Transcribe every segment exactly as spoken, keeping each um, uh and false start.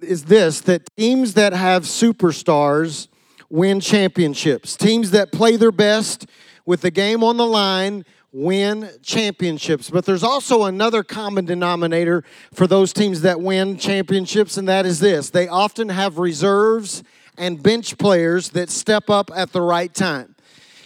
is this, that teams that have superstars win championships. Teams that play their best with the game on the line win championships. But there's also another common denominator for those teams that win championships, and that is this. They often have reserves and bench players that step up at the right time.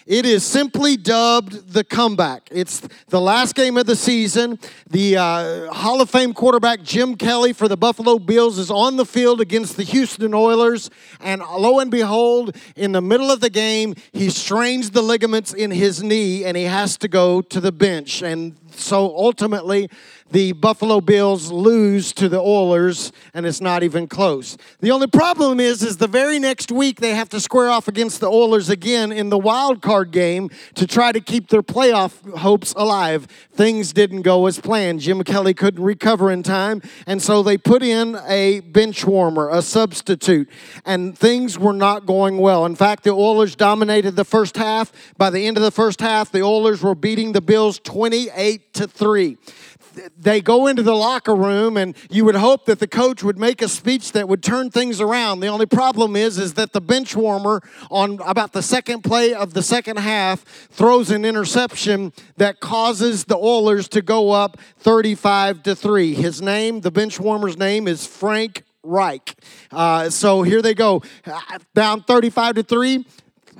It is simply dubbed the comeback. It's the last game of the season. The uh, Hall of Fame quarterback Jim Kelly for the Buffalo Bills is on the field against the Houston Oilers. And lo and behold, in the middle of the game, he strains the ligaments in his knee and he has to go to the bench. And so ultimately, the Buffalo Bills lose to the Oilers, and it's not even close. The only problem is, is the very next week they have to square off against the Oilers again in the wild card game to try to keep their playoff hopes alive. Things didn't go as planned. Jim Kelly couldn't recover in time, and so they put in a bench warmer, a substitute, and things were not going well. In fact, the Oilers dominated the first half. By the end of the first half, the Oilers were beating the Bills twenty-eight to three. They go into the locker room, and you would hope that the coach would make a speech that would turn things around. The only problem is, is that the bench warmer on about the second play of the second half throws an interception that causes the Oilers to go up thirty-five to three. His name, the bench warmer's name, is Frank Reich. Uh, so here they go, down thirty-five to three.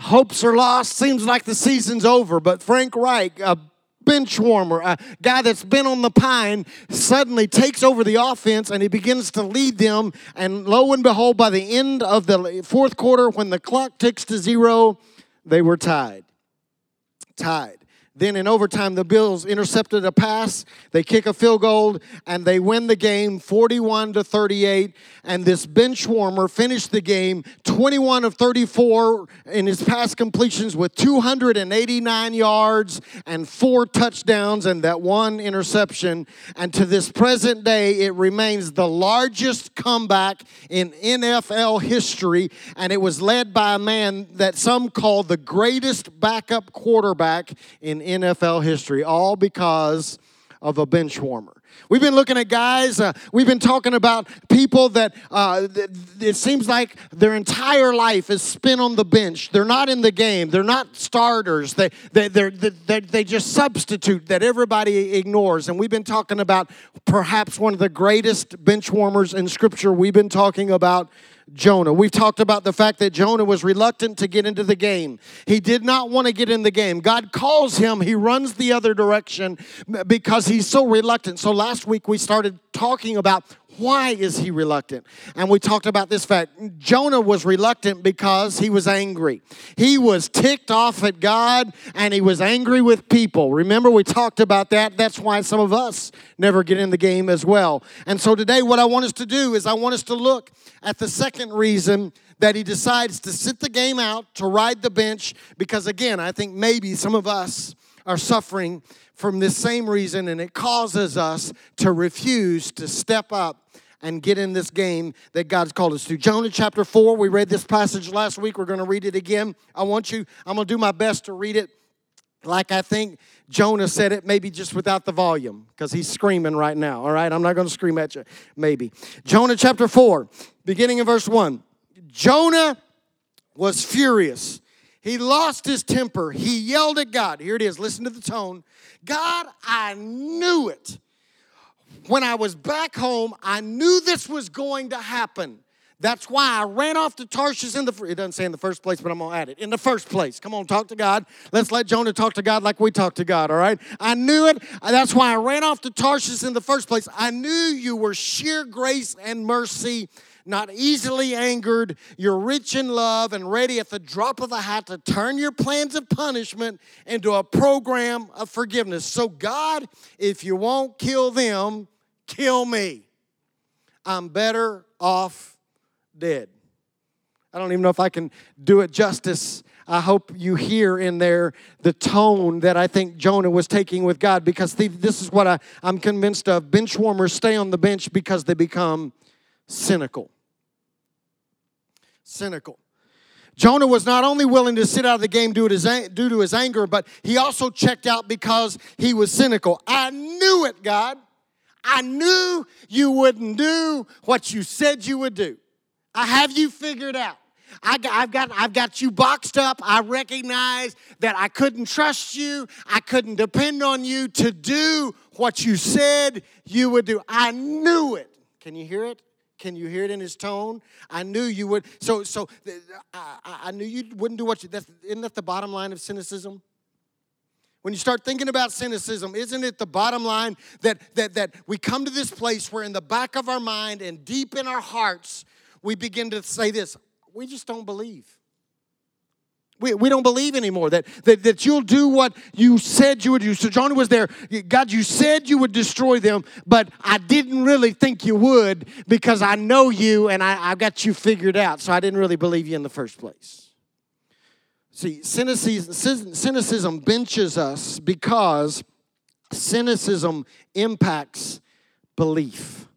Hopes are lost. Seems like the season's over, but Frank Reich, a bench warmer, a guy that's been on the pine, suddenly takes over the offense and he begins to lead them. And lo and behold, by the end of the fourth quarter, when the clock ticks to zero, they were tied. Tied. Then in overtime, the Bills intercepted a pass, they kick a field goal, and they win the game forty-one to thirty-eight. And this bench warmer finished the game twenty-one of thirty-four in his pass completions with two hundred eighty-nine yards and four touchdowns and that one interception. And to this present day, it remains the largest comeback in N F L history, and it was led by a man that some call the greatest backup quarterback in N F L history, all because of a bench warmer. We've been looking at guys, uh, we've been talking about people that uh, th- it seems like their entire life is spent on the bench. They're not in the game. They're not starters. They they they're, they they just substitute that everybody ignores. And we've been talking about perhaps one of the greatest bench warmers in Scripture. We've been talking about Jonah. We've talked about the fact that Jonah was reluctant to get into the game. He did not want to get in the game. God calls him. He runs the other direction because he's so reluctant. So last week we started talking about why is he reluctant? And we talked about this fact. Jonah was reluctant because he was angry. He was ticked off at God, and he was angry with people. Remember, we talked about that. That's why some of us never get in the game as well. And so today what I want us to do is I want us to look at the second reason that he decides to sit the game out, to ride the bench, because, again, I think maybe some of us are suffering from this same reason, and it causes us to refuse to step up and get in this game that God's called us to. Jonah chapter four, we read this passage last week. We're going to read it again. I want you, I'm going to do my best to read it like I think Jonah said it, maybe just without the volume, because he's screaming right now, all right? I'm not going to scream at you, maybe. Jonah chapter four, beginning in verse one. Jonah was furious. He lost his temper. He yelled at God. Here it is. Listen to the tone. God, I knew it. When I was back home, I knew this was going to happen. That's why I ran off to Tarshish in the, it doesn't say in the first place, but I'm going to add it. In the first place. Come on, talk to God. Let's let Jonah talk to God like we talk to God, all right? I knew it. That's why I ran off to Tarshish in the first place. I knew you were sheer grace and mercy, not easily angered. You're rich in love and ready at the drop of a hat to turn your plans of punishment into a program of forgiveness. So God, if you won't kill them, kill me. I'm better off dead. I don't even know if I can do it justice. I hope you hear in there the tone that I think Jonah was taking with God, because this is what I, I'm convinced of. Benchwarmers stay on the bench because they become cynical. Cynical. Jonah was not only willing to sit out of the game due to his anger, but he also checked out because he was cynical. I knew it, God. I knew you wouldn't do what you said you would do. I have you figured out. I got, I've got, I've got you boxed up. I recognize that I couldn't trust you. I couldn't depend on you to do what you said you would do. I knew it. Can you hear it? Can you hear it in his tone? I knew you would. So, so I, I knew you wouldn't do what you. That's, isn't that the bottom line of cynicism? When you start thinking about cynicism, isn't it the bottom line that that that we come to this place where in the back of our mind and deep in our hearts, we begin to say this: we just don't believe. We, we don't believe anymore that, that, that you'll do what you said you would do. So Jonah was there. God, you said you would destroy them, but I didn't really think you would because I know you and I, I got you figured out. So I didn't really believe you in the first place. See, cynicism, cynicism benches us because cynicism impacts belief.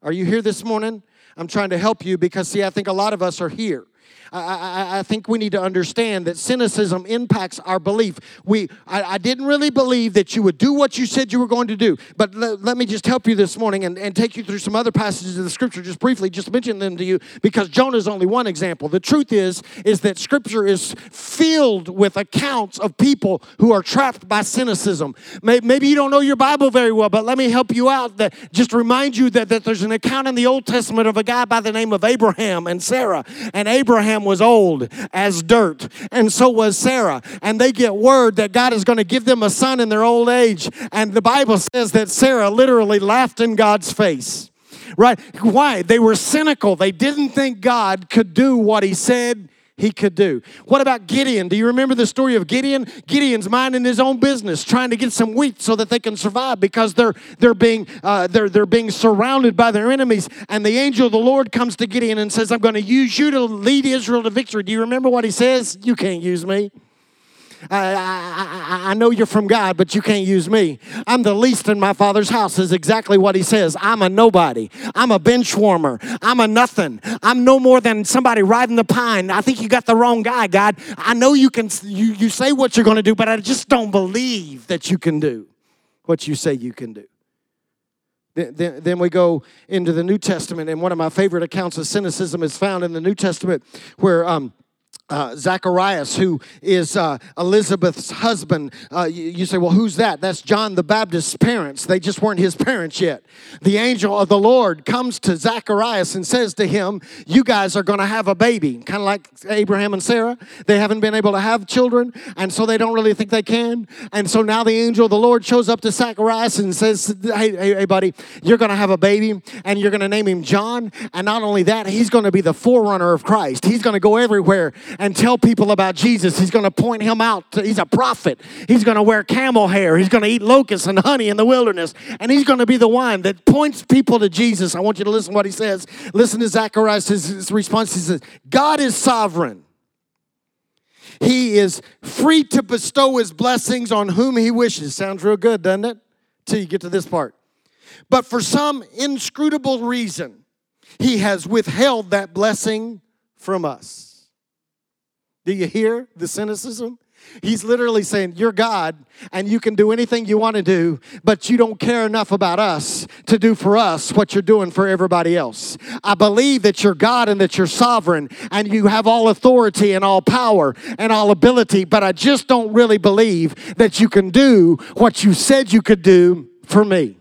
Are you here this morning? I'm trying to help you because, see, I think a lot of us are here. I, I, I think we need to understand that cynicism impacts our belief. We, I, I didn't really believe that you would do what you said you were going to do. But l- let me just help you this morning and, and take you through some other passages of the Scripture, just briefly, just mention them to you, because Jonah's only one example. The truth is, is that Scripture is filled with accounts of people who are trapped by cynicism. Maybe you don't know your Bible very well, but let me help you out. That just remind you that, that there's an account in the Old Testament of a guy by the name of Abraham and Sarah. And Abraham was old as dirt, and so was Sarah. And they get word that God is going to give them a son in their old age. And the Bible says that Sarah literally laughed in God's face. Right? Why? They were cynical. They didn't think God could do what he said he could do. What about Gideon? Do you remember the story of Gideon? Gideon's minding his own business, trying to get some wheat so that they can survive because they're they're being uh, they're they're being surrounded by their enemies. And the angel of the Lord comes to Gideon and says, "I'm going to use you to lead Israel to victory." Do you remember what he says? "You can't use me. I, I, I know you're from God, but you can't use me. I'm the least in my father's house," is exactly what he says. I'm a nobody. I'm a bench warmer. I'm a nothing. I'm no more than somebody riding the pine. I think you got the wrong guy, God. I know you can. You, you say what you're going to do, but I just don't believe that you can do what you say you can do. Then, then we go into the New Testament, and one of my favorite accounts of cynicism is found in the New Testament where... um. Uh, Zacharias, who is uh, Elizabeth's husband. Uh, you, you say, well, who's that? That's John the Baptist's parents. They just weren't his parents yet. The angel of the Lord comes to Zacharias and says to him, you guys are going to have a baby, kind of like Abraham and Sarah. They haven't been able to have children, and so they don't really think they can. And so now the angel of the Lord shows up to Zacharias and says, hey, hey, hey buddy, you're going to have a baby, and you're going to name him John. And not only that, he's going to be the forerunner of Christ. He's going to go everywhere and tell people about Jesus. He's going to point him out. He's a prophet. He's going to wear camel hair. He's going to eat locusts and honey in the wilderness. And he's going to be the one that points people to Jesus. I want you to listen to what he says. Listen to Zacharias' response. He says, God is sovereign. He is free to bestow his blessings on whom he wishes. Sounds real good, doesn't it? Till you get to this part. But for some inscrutable reason, he has withheld that blessing from us. Do you hear the cynicism? He's literally saying, you're God, and you can do anything you want to do, but you don't care enough about us to do for us what you're doing for everybody else. I believe that you're God and that you're sovereign, and you have all authority and all power and all ability, but I just don't really believe that you can do what you said you could do for me.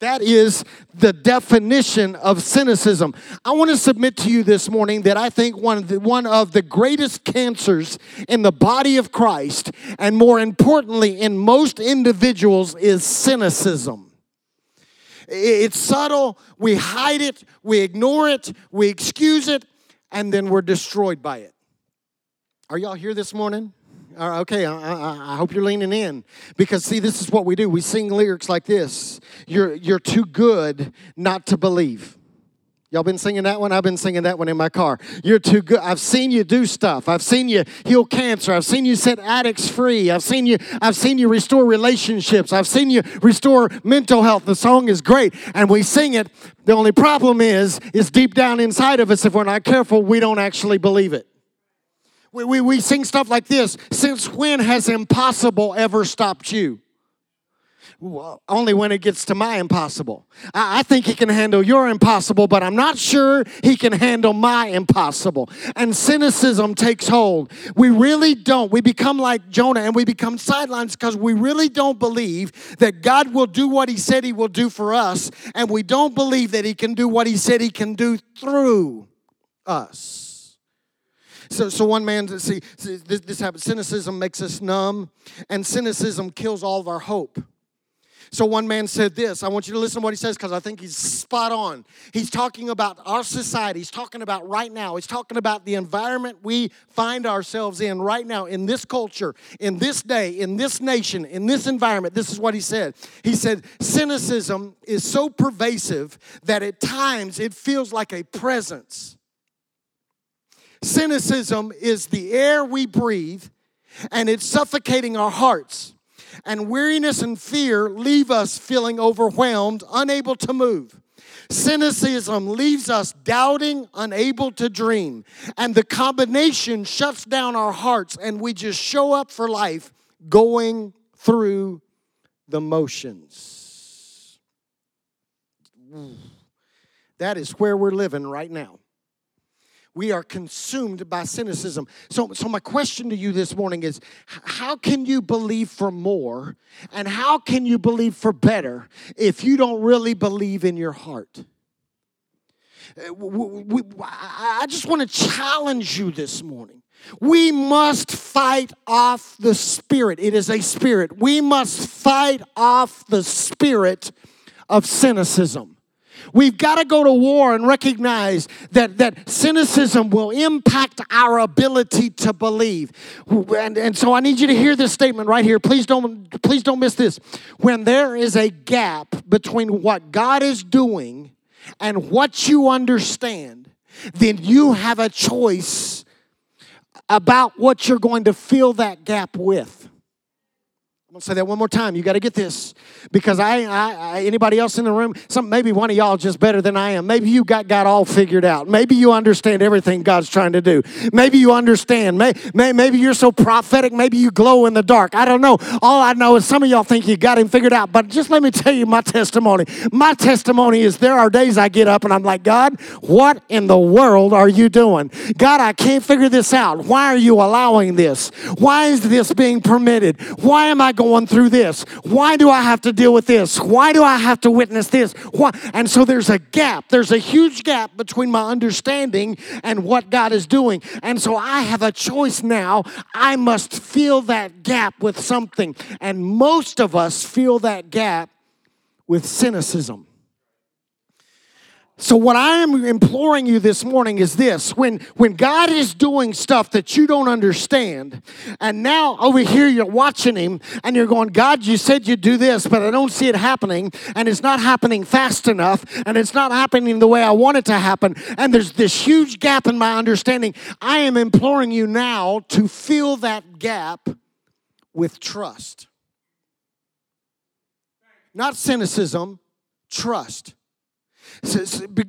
That is the definition of cynicism. I want to submit to you this morning that I think one of the, one of the greatest cancers in the body of Christ, and more importantly in most individuals, is cynicism. It's subtle. We hide it. We ignore it. We excuse it. And then we're destroyed by it. Are y'all here this morning? Okay, I, I, I hope you're leaning in, because see, this is what we do. We sing lyrics like this: "You're you're too good not to believe. Y'all been singing that one? I've been singing that one in my car. You're too good. I've seen you do stuff. I've seen you heal cancer. I've seen you set addicts free. I've seen you, I've seen you restore relationships. I've seen you restore mental health. The song is great, and we sing it. The only problem is, is deep down inside of us, if we're not careful, we don't actually believe it. We, we, we sing stuff like this. Since when has impossible ever stopped you? Well, only when it gets to my impossible. I, I think he can handle your impossible, but I'm not sure he can handle my impossible. And cynicism takes hold. We really don't. We become like Jonah, and we become sidelines because we really don't believe that God will do what he said he will do for us, and we don't believe that he can do what he said he can do through us. So, so one man, see, this, this happens. Cynicism makes us numb, and cynicism kills all of our hope. So one man said this. I want you to listen to what he says because I think he's spot on. He's talking about our society. He's talking about right now. He's talking about the environment we find ourselves in right now, in this culture, in this day, in this nation, in this environment. This is what he said. He said, cynicism is so pervasive that at times it feels like a presence. Cynicism is the air we breathe, and it's suffocating our hearts. And weariness and fear leave us feeling overwhelmed, unable to move. Cynicism leaves us doubting, unable to dream. And the combination shuts down our hearts, and we just show up for life going through the motions. That is where we're living right now. We are consumed by cynicism. So, so my question to you this morning is, how can you believe for more, and how can you believe for better if you don't really believe in your heart? I just want to challenge you this morning. We must fight off the spirit. It is a spirit. We must fight off the spirit of cynicism. We've got to go to war and recognize that, that cynicism will impact our ability to believe. And, and so I need you to hear this statement right here. Please don't, please don't miss this. When there is a gap between what God is doing and what you understand, then you have a choice about what you're going to fill that gap with. I'm going to say that one more time. You got to get this, because I, I, I anybody else in the room, some, maybe one of y'all just better than I am. Maybe you got God all figured out. Maybe you understand everything God's trying to do. Maybe you understand. May, may, maybe you're so prophetic. Maybe you glow in the dark. I don't know. All I know is some of y'all think you got him figured out. But just let me tell you my testimony. My testimony is there are days I get up and I'm like, God, what in the world are you doing? God, I can't figure this out. Why are you allowing this? Why is this being permitted? Why am I going Going through this? Why do I have to deal with this? Why do I have to witness this? Why? And so there's a gap. There's a huge gap between my understanding and what God is doing. And so I have a choice now. I must fill that gap with something. And most of us fill that gap with cynicism. So what I am imploring you this morning is this. When when God is doing stuff that you don't understand, and now over here you're watching him, and you're going, God, you said you'd do this, but I don't see it happening, and it's not happening fast enough, and it's not happening the way I want it to happen, and there's this huge gap in my understanding. I am imploring you now to fill that gap with trust. Not cynicism, trust.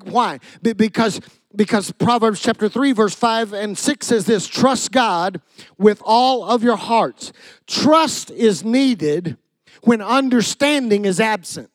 Why? Because, because Proverbs chapter three, verse five and six says this, trust God with all of your hearts. Trust is needed when understanding is absent.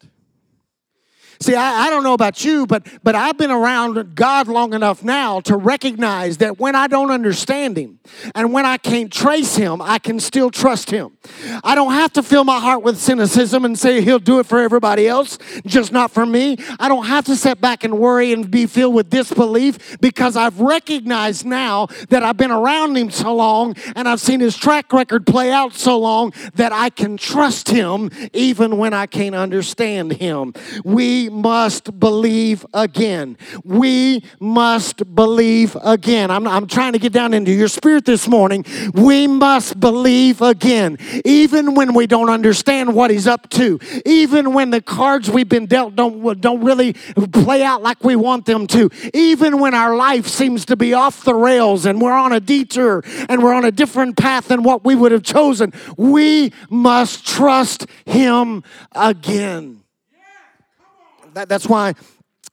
See, I, I don't know about you, but, but I've been around God long enough now to recognize that when I don't understand him and when I can't trace him, I can still trust him. I don't have to fill my heart with cynicism and say he'll do it for everybody else, just not for me. I don't have to sit back and worry and be filled with disbelief, because I've recognized now that I've been around him so long and I've seen his track record play out so long that I can trust him even when I can't understand him. We must believe again. We must believe again. I'm, I'm trying to get down into your spirit this morning. We must believe again, even when we don't understand what he's up to, even when the cards we've been dealt don't, don't really play out like we want them to, even when our life seems to be off the rails and we're on a detour and we're on a different path than what we would have chosen. We must trust him again. That, that's why...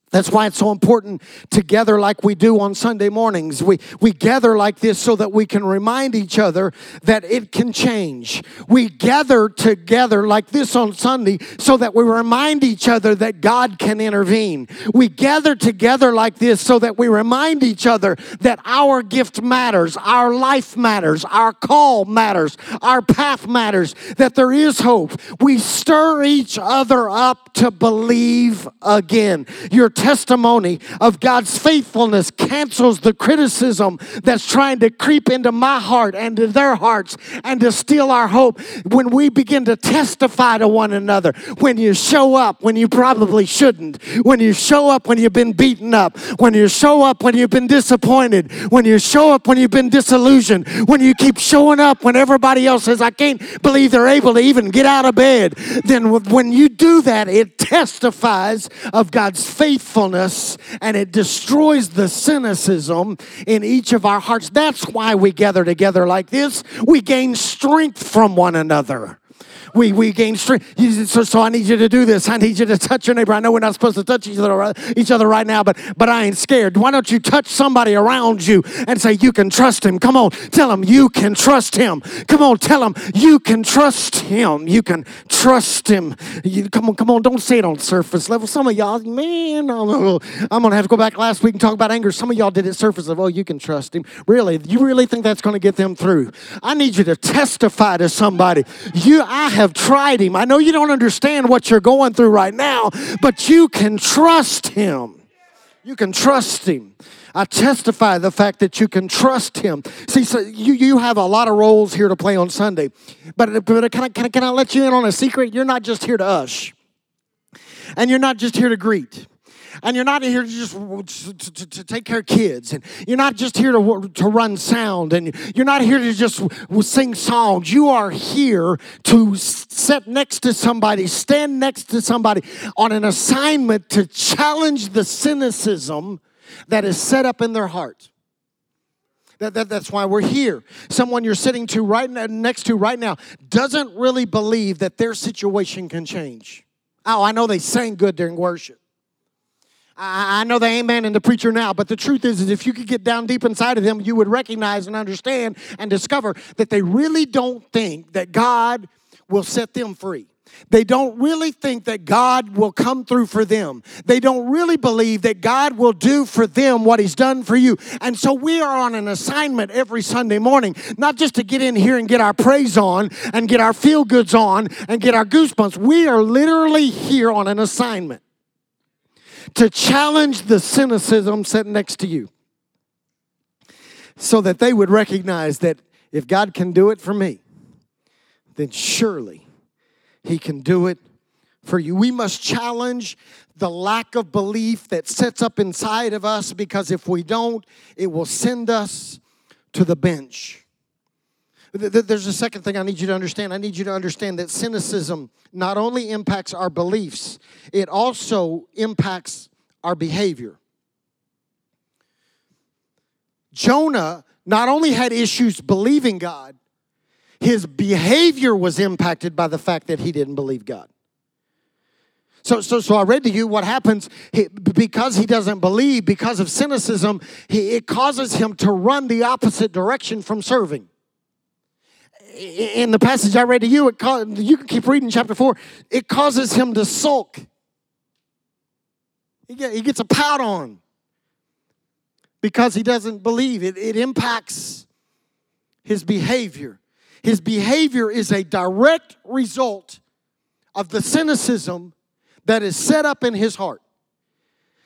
That's why it's so important to gather like we do on Sunday mornings. We we gather like this so that we can remind each other that it can change. We gather together like this on Sunday so that we remind each other that God can intervene. We gather together like this so that we remind each other that our gift matters, our life matters, our call matters, our path matters, that there is hope. We stir each other up to believe again. Your testimony of God's faithfulness cancels the criticism that's trying to creep into my heart and to their hearts and to steal our hope. When we begin to testify to one another, when you show up when you probably shouldn't, when you show up when you've been beaten up, when you show up when you've been disappointed, when you show up when you've been disillusioned, when you keep showing up when everybody else says, I can't believe they're able to even get out of bed, then when you do that, it testifies of God's faithfulness, and it destroys the cynicism in each of our hearts. That's why we gather together like this. We gain strength from one another. We we gain strength. So, so I need you to do this. I need you to touch your neighbor. I know we're not supposed to touch each other, each other right now, but, but I ain't scared. Why don't you touch somebody around you and say, you can trust him. Come on, tell him you can trust him. Come on, tell him you can trust him. You can trust him. You, come on, come on, don't say it on surface level. Some of y'all, man, I'm going to have to go back last week and talk about anger. Some of y'all did it surface level. Oh, you can trust him. Really? You really think that's going to get them through? I need you to testify to somebody. You, I have tried him. I know you don't understand what you're going through right now, but you can trust him. You can trust him. I testify the fact that you can trust him. See, so you, you have a lot of roles here to play on Sunday, but, but can I, can I, can I let you in on a secret? You're not just here to ush, and you're not just here to greet. And you're not here to just to, to, to take care of kids. And you're not just here to, to run sound. And you're not here to just sing songs. You are here to sit next to somebody, stand next to somebody on an assignment to challenge the cynicism that is set up in their heart. That, that, that's why we're here. Someone you're sitting to right now, next to right now doesn't really believe that their situation can change. Oh, I know they sang good during worship. I know they amen in the preacher now, but the truth is, is if you could get down deep inside of them, you would recognize and understand and discover that they really don't think that God will set them free. They don't really think that God will come through for them. They don't really believe that God will do for them what he's done for you. And so we are on an assignment every Sunday morning, not just to get in here and get our praise on and get our feel goods on and get our goosebumps. We are literally here on an assignment to challenge the cynicism sitting next to you so that they would recognize that if God can do it for me, then surely he can do it for you. We must challenge the lack of belief that sets up inside of us, because if we don't, it will send us to the bench. There's a second thing I need you to understand. I need you to understand that cynicism not only impacts our beliefs, it also impacts our behavior. Jonah not only had issues believing God, his behavior was impacted by the fact that he didn't believe God. So, so, so I read to you what happens he, because he doesn't believe, because of cynicism, he, it causes him to run the opposite direction from serving. In the passage I read to you, it co- you can keep reading chapter four, it causes him to sulk. He, get, he gets a pout on because he doesn't believe. It, it impacts his behavior. His behavior is a direct result of the cynicism that is set up in his heart.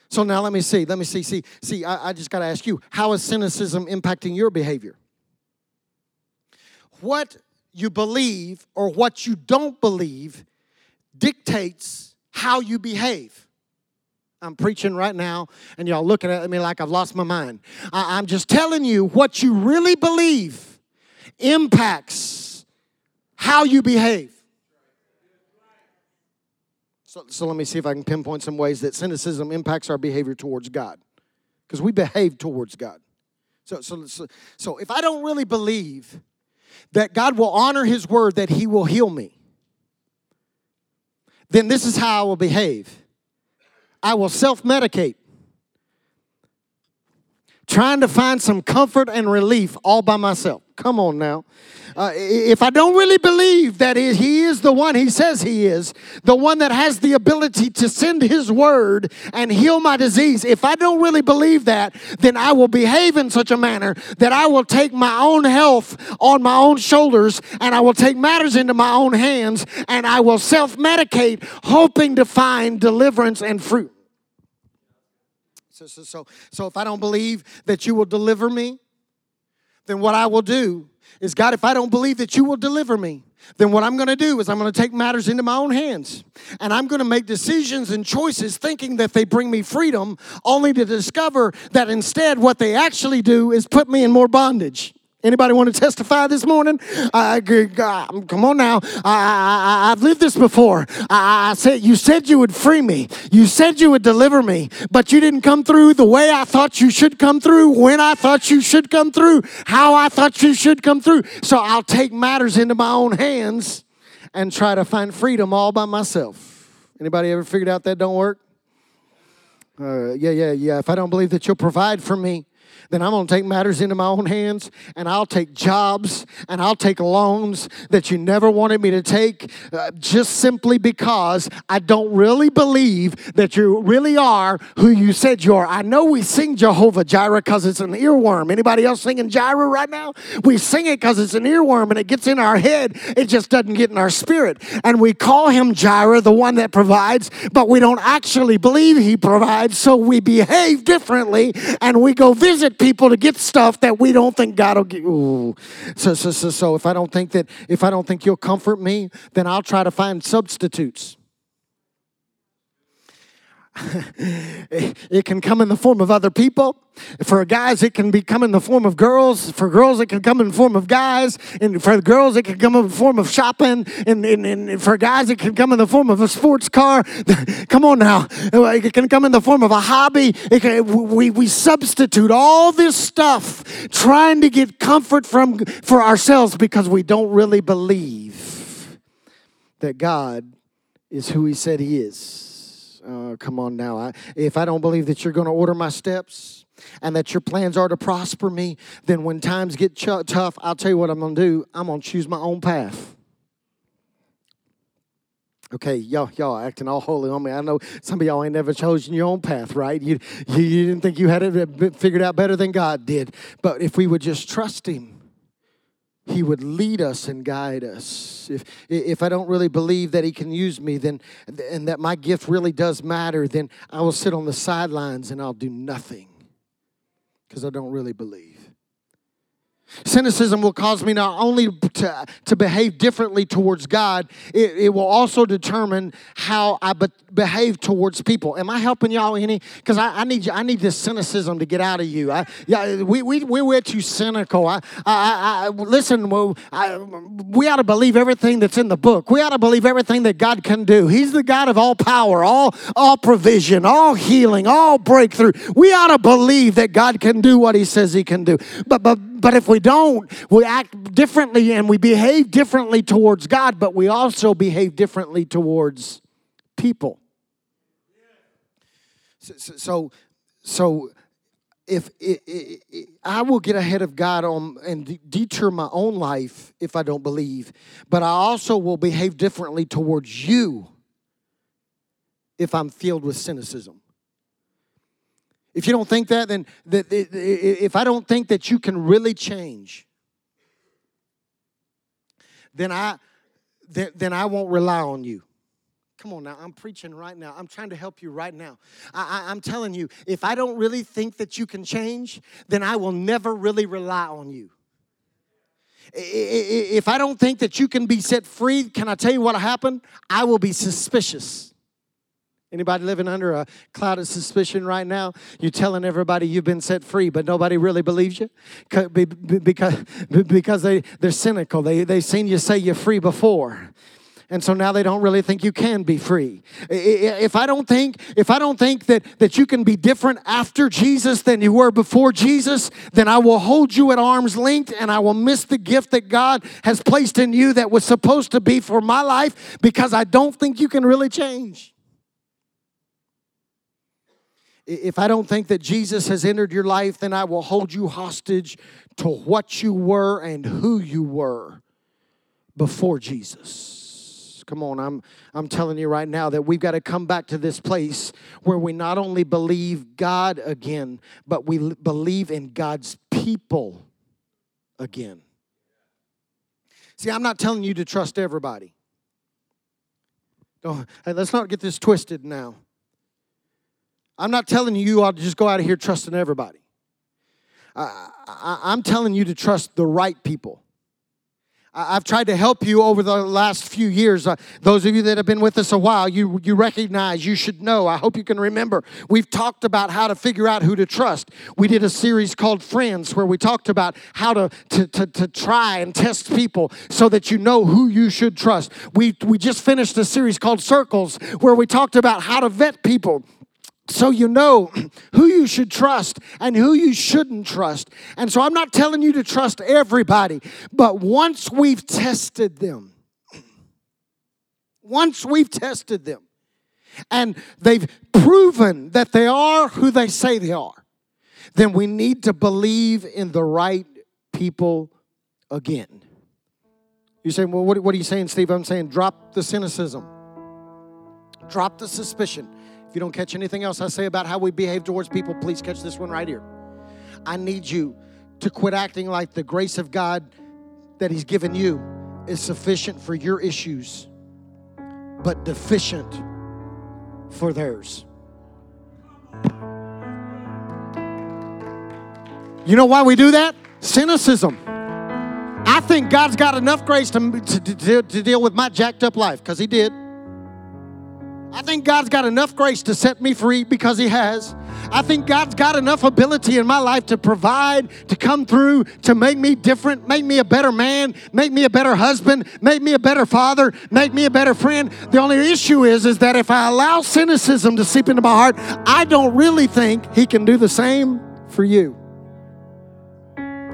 So now let me see, let me see, see, see, I, I just got to ask you, how is cynicism impacting your behavior? What you believe or what you don't believe dictates how you behave. I'm preaching right now, and y'all looking at me like I've lost my mind. I, I'm just telling you, what you really believe impacts how you behave. So, so let me see if I can pinpoint some ways that cynicism impacts our behavior towards God, because we behave towards God. So, so, so, so if I don't really believe that God will honor his word, that he will heal me, then this is how I will behave. I will self-medicate, trying to find some comfort and relief all by myself. Come on now. Uh, if I don't really believe that he is the one he says he is, the one that has the ability to send his word and heal my disease, if I don't really believe that, then I will behave in such a manner that I will take my own health on my own shoulders, and I will take matters into my own hands, and I will self-medicate, hoping to find deliverance and fruit. So, so, so, so if I don't believe that you will deliver me, then what I will do is, God, if I don't believe that you will deliver me, then what I'm going to do is I'm going to take matters into my own hands, and I'm going to make decisions and choices thinking that they bring me freedom, only to discover that instead what they actually do is put me in more bondage. Anybody want to testify this morning? Uh, come on now. I, I, I've lived this before. I, I said, you said you would free me. You said you would deliver me, but you didn't come through the way I thought you should come through, when I thought you should come through, how I thought you should come through. So I'll take matters into my own hands and try to find freedom all by myself. Anybody ever figured out that don't work? Uh, yeah, yeah, yeah. If I don't believe that you'll provide for me, then I'm going to take matters into my own hands, and I'll take jobs, and I'll take loans that you never wanted me to take, uh, just simply because I don't really believe that you really are who you said you are. I know we sing Jehovah Jireh because it's an earworm. Anybody else singing Jireh right now? We sing it because it's an earworm, and it gets in our head. It just doesn't get in our spirit. And we call him Jireh, the one that provides, but we don't actually believe he provides, so we behave differently, and we go visit people to get stuff that we don't think God will give. Ooh. So, so, so, so if I don't think that, if I don't think you'll comfort me, then I'll try to find substitutes. It can come in the form of other people. For guys, it can be come in the form of girls. For girls, it can come in the form of guys. And for girls, it can come in the form of shopping. And, and, and for guys, it can come in the form of a sports car. Come on now. It can come in the form of a hobby. It can, we, we substitute all this stuff trying to get comfort from for ourselves, because we don't really believe that God is who he said he is. Uh, come on now. I, if I don't believe that you're going to order my steps and that your plans are to prosper me, then when times get ch- tough, I'll tell you what I'm going to do. I'm going to choose my own path. Okay, y'all, y'all acting all holy on me. I know some of y'all ain't never chosen your own path, right? You, you, you didn't think you had it figured out better than God did. But if we would just trust him, he would lead us and guide us. If if I don't really believe that he can use me, then and that my gift really does matter, then I will sit on the sidelines and I'll do nothing because I don't really believe. Cynicism will cause me not only to, to behave differently towards God, it, it will also determine how I be, behave towards people. Am I helping y'all any? Because I, I need I need this cynicism to get out of you. I, yeah, we, we, we, we're too cynical. I, I, I, listen, we, I, we ought to believe everything that's in the book. We ought to believe everything that God can do. He's the God of all power, all, all provision, all healing, all breakthrough. We ought to believe that God can do what he says he can do. But, but, But if we don't, we act differently and we behave differently towards God, but we also behave differently towards people. So, so, so if it, it, it, I will get ahead of God on and deter my own life if I don't believe, but I also will behave differently towards you if I'm filled with cynicism. If you don't think that, then that if I don't think that you can really change, then I then, then I won't rely on you. Come on now, I'm preaching right now. I'm trying to help you right now. I, I, I'm telling you, if I don't really think that you can change, then I will never really rely on you. If I don't think that you can be set free, can I tell you what will happen? I will be suspicious. Anybody living under a cloud of suspicion right now? You're telling everybody you've been set free, but nobody really believes you because, because they, they're cynical. They, they've seen you say you're free before. And so now they don't really think you can be free. If I don't think, if I don't think that, that you can be different after Jesus than you were before Jesus, then I will hold you at arm's length and I will miss the gift that God has placed in you that was supposed to be for my life because I don't think you can really change. If I don't think that Jesus has entered your life, then I will hold you hostage to what you were and who you were before Jesus. Come on, I'm I'm telling you right now that we've got to come back to this place where we not only believe God again, but we l- believe in God's people again. See, I'm not telling you to trust everybody. Don't, hey, let's not get this twisted now. I'm not telling you you ought to just go out of here trusting everybody. I, I, I'm telling you to trust the right people. I've tried to help you over the last few years. Uh, those of you that have been with us a while, you, you recognize, you should know. I hope you can remember. We've talked about how to figure out who to trust. We did a series called Friends where we talked about how to, to, to, to try and test people so that you know who you should trust. We, we just finished a series called Circles where we talked about how to vet people, so you know who you should trust and who you shouldn't trust. And so I'm not telling you to trust everybody, but once we've tested them, once we've tested them, and they've proven that they are who they say they are, then we need to believe in the right people again. You're saying, well, what, what are you saying, Steve? I'm saying drop the cynicism. Drop the suspicion. If you don't catch anything else I say about how we behave towards people, please catch this one right here. I need you to quit acting like the grace of God that He's given you is sufficient for your issues, but deficient for theirs. You know why we do that? Cynicism. I think God's got enough grace to, to, to deal with my jacked up life, because He did. I think God's got enough grace to set me free, because He has. I think God's got enough ability in my life to provide, to come through, to make me different, make me a better man, make me a better husband, make me a better father, make me a better friend. The only issue is, is that if I allow cynicism to seep into my heart, I don't really think He can do the same for you.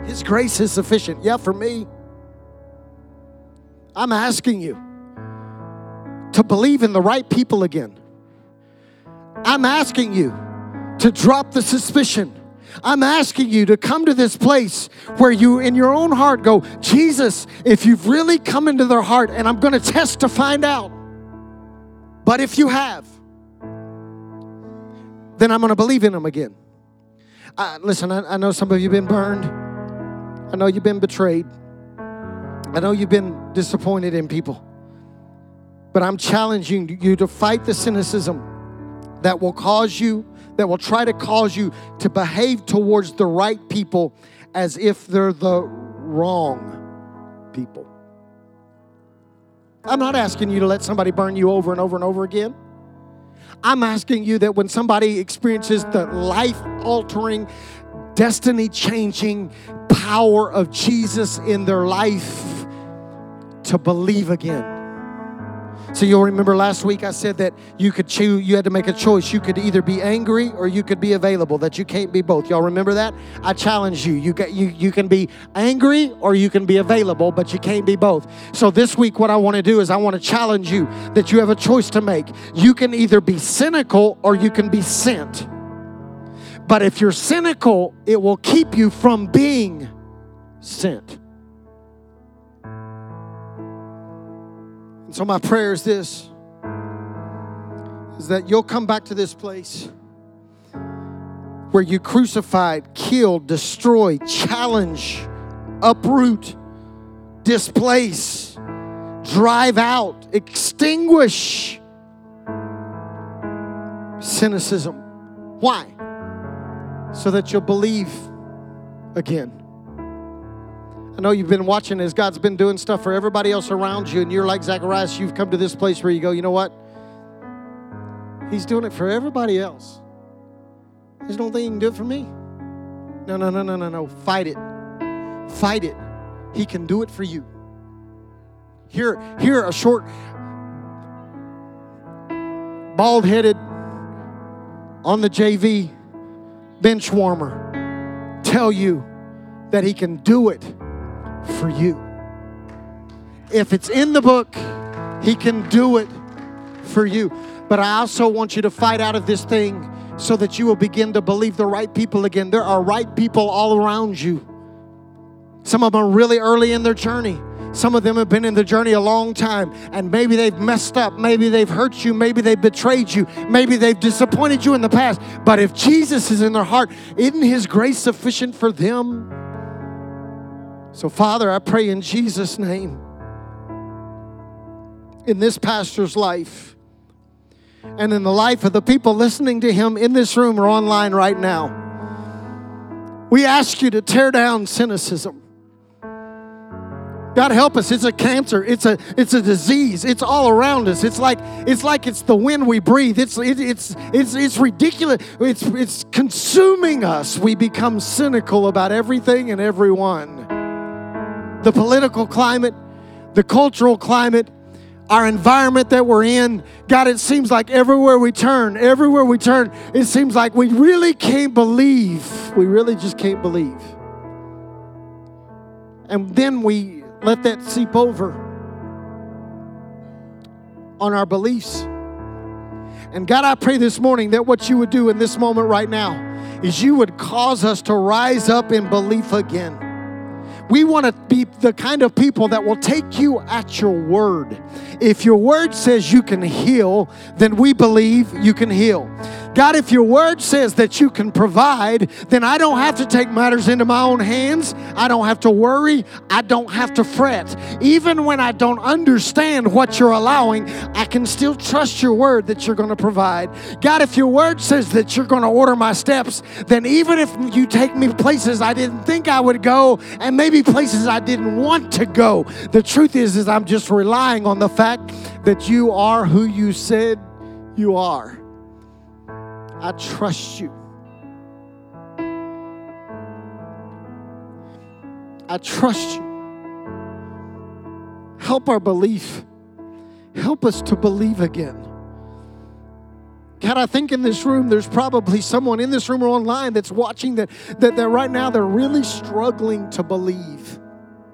His grace is sufficient. Yeah, for me. I'm asking you to believe in the right people again. I'm asking you to drop the suspicion. I'm asking you to come to this place where you, in your own heart, go, Jesus, if you've really come into their heart, and I'm going to test to find out, but if you have, then I'm going to believe in them again. I, listen, I, I know some of you have been burned. I know you've been betrayed. I know you've been disappointed in people. But I'm challenging you to fight the cynicism that will cause you, that will try to cause you to behave towards the right people as if they're the wrong people. I'm not asking you to let somebody burn you over and over and over again. I'm asking you that when somebody experiences the life-altering, destiny-changing power of Jesus in their life, to believe again. So you'll remember last week I said that you could choose, you had to make a choice. You could either be angry or you could be available, that you can't be both. Y'all remember that? I challenge you. You got, you, you can be angry or you can be available, but you can't be both. So this week what I want to do is I want to challenge you that you have a choice to make. You can either be cynical or you can be sent. But if you're cynical, it will keep you from being sent. And so my prayer is this, is that you'll come back to this place where you crucified, killed, destroy, challenge, uproot, displace, drive out, extinguish cynicism. Why? So that you'll believe again. I know you've been watching as God's been doing stuff for everybody else around you, and you're like Zacharias, you've come to this place where you go, you know what? He's doing it for everybody else. There's no thing he can do it for me. No, no, no, no, no, no. Fight it. Fight it. He can do it for you. Here, here a short, bald-headed, on the J V bench warmer tell you that he can do it for you. If it's in the book, he can do it for you. But I also want you to fight out of this thing so that you will begin to believe the right people again. There are right people all around you. Some of them are really early in their journey. Some of them have been in the journey a long time, and maybe they've messed up. Maybe they've hurt you. Maybe they've betrayed you. Maybe they've disappointed you in the past. But if Jesus is in their heart, isn't His grace sufficient for them? So, Father, I pray in Jesus' name, in this pastor's life, and in the life of the people listening to him in this room or online right now, we ask you to tear down cynicism. God help us. It's a cancer. It's a it's a disease. It's all around us. It's like it's like it's the wind we breathe. It's it, it's it's it's ridiculous. It's it's consuming us. We become cynical about everything and everyone. The political climate, the cultural climate, our environment that we're in. God, it seems like everywhere we turn, everywhere we turn, it seems like we really can't believe. We really just can't believe. And then we let that seep over on our beliefs. And God, I pray this morning that what you would do in this moment right now is you would cause us to rise up in belief again. We want to be the kind of people that will take you at your word. If your word says you can heal, then we believe you can heal. God, if your word says that you can provide, then I don't have to take matters into my own hands. I don't have to worry. I don't have to fret. Even when I don't understand what you're allowing, I can still trust your word that you're going to provide. God, if your word says that you're going to order my steps, then even if you take me places I didn't think I would go, and maybe places I didn't want to go. The truth is, is I'm just relying on the fact that you are who you said you are. I trust you. I trust you. Help our belief. Help us to believe again. God, I think in this room, there's probably someone in this room or online that's watching that, that, that right now they're really struggling to believe.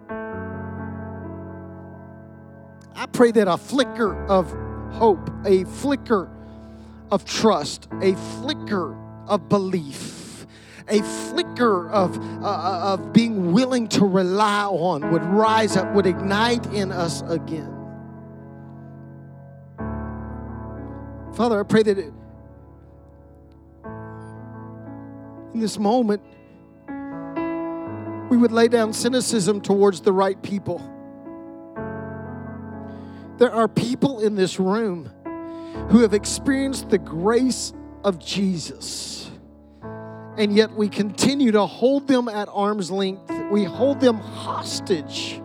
I pray that a flicker of hope, a flicker of trust, a flicker of belief, a flicker of, uh, of being willing to rely on would rise up, would ignite in us again. Father, I pray that it, in this moment, we would lay down cynicism towards the right people. There are people in this room who have experienced the grace of Jesus, and yet we continue to hold them at arm's length. We hold them hostage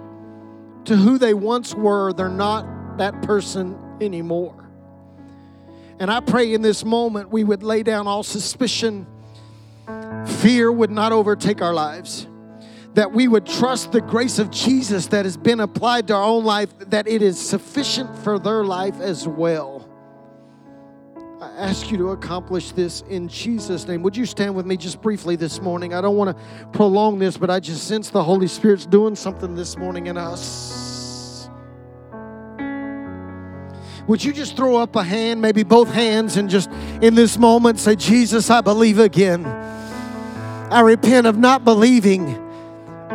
to who they once were. They're not that person anymore. And I pray in this moment we would lay down all suspicion. Fear would not overtake our lives. That we would trust the grace of Jesus that has been applied to our own life, that it is sufficient for their life as well. I ask you to accomplish this in Jesus' name. Would you stand with me just briefly this morning? I don't want to prolong this, but I just sense the Holy Spirit's doing something this morning in us. Would you just throw up a hand, maybe both hands, and just in this moment say, Jesus, I believe again. I repent of not believing. I,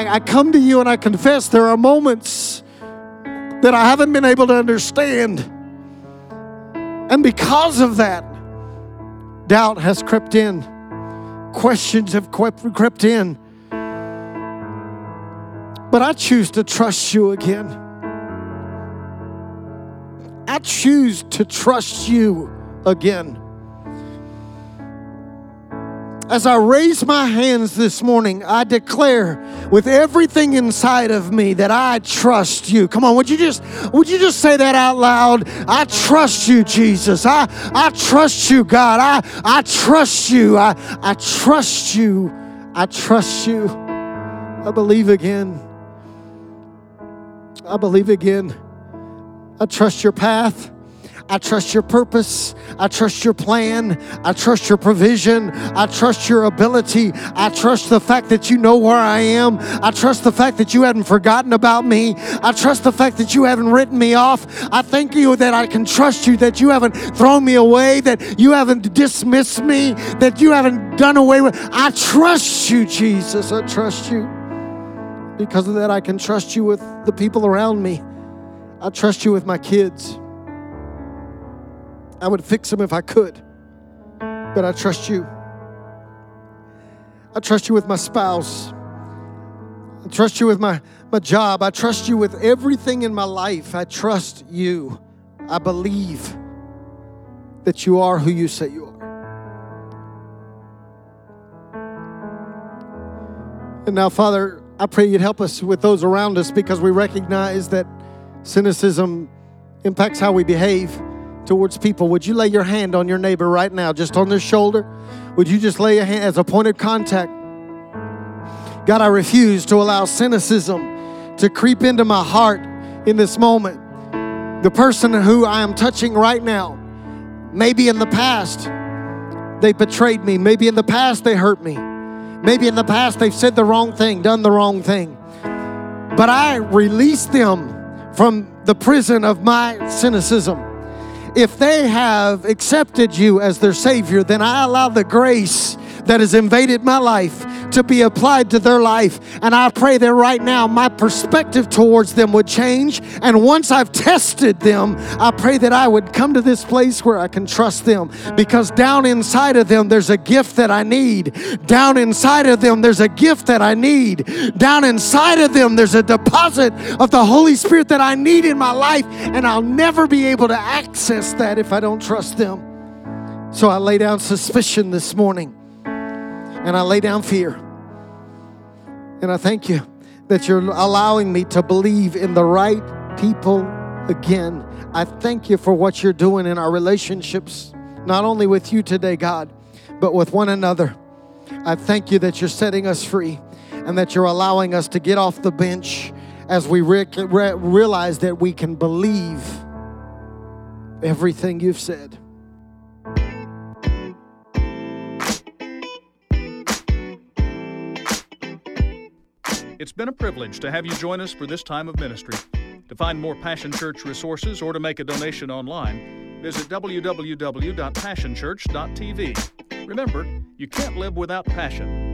I, I, I come to you and I confess there are moments that I haven't been able to understand. And because of that, doubt has crept in. Questions have crept in. But I choose to trust you again. I choose to trust you again. As I raise my hands this morning, I declare with everything inside of me that I trust you. Come on, would you just would you just say that out loud? I trust you, Jesus. I, I trust you, God. I, I trust you. I, I trust you. I trust you. I believe again. I believe again. I trust your path. I trust your purpose. I trust your plan. I trust your provision. I trust your ability. I trust the fact that you know where I am. I trust the fact that you haven't forgotten about me. I trust the fact that you haven't written me off. I thank you that I can trust you, that you haven't thrown me away, that you haven't dismissed me, that you haven't done away with. I trust you, Jesus. I trust you. Because of that, I can trust you with the people around me. I trust you with my kids. I would fix them if I could, but I trust you. I trust you with my spouse. I trust you with my, my job. I trust you with everything in my life. I trust you. I believe that you are who you say you are. And now, Father, I pray you'd help us with those around us, because we recognize that cynicism impacts how we behave towards people. Would you lay your hand on your neighbor right now, just on their shoulder? Would you just lay a hand as a point of contact? God, I refuse to allow cynicism to creep into my heart in this moment. The person who I am touching right now, maybe in the past they betrayed me. Maybe in the past they hurt me. Maybe in the past they've said the wrong thing, done the wrong thing. But I release them from the prison of my cynicism. If they have accepted you as their Savior, then I allow the grace that has invaded my life to be applied to their life. And I pray that right now my perspective towards them would change. And once I've tested them, I pray that I would come to this place where I can trust them, because down inside of them, there's a gift that I need. Down inside of them, there's a gift that I need. Down inside of them, there's a deposit of the Holy Spirit that I need in my life. And I'll never be able to access that if I don't trust them. So I lay down suspicion this morning. And I lay down fear. And I thank you that you're allowing me to believe in the right people again. I thank you for what you're doing in our relationships, not only with you today, God, but with one another. I thank you that you're setting us free and that you're allowing us to get off the bench as we re- re- realize that we can believe everything you've said. It's been a privilege to have you join us for this time of ministry. To find more Passion Church resources or to make a donation online, visit w w w dot passion church dot t v. Remember, you can't live without passion.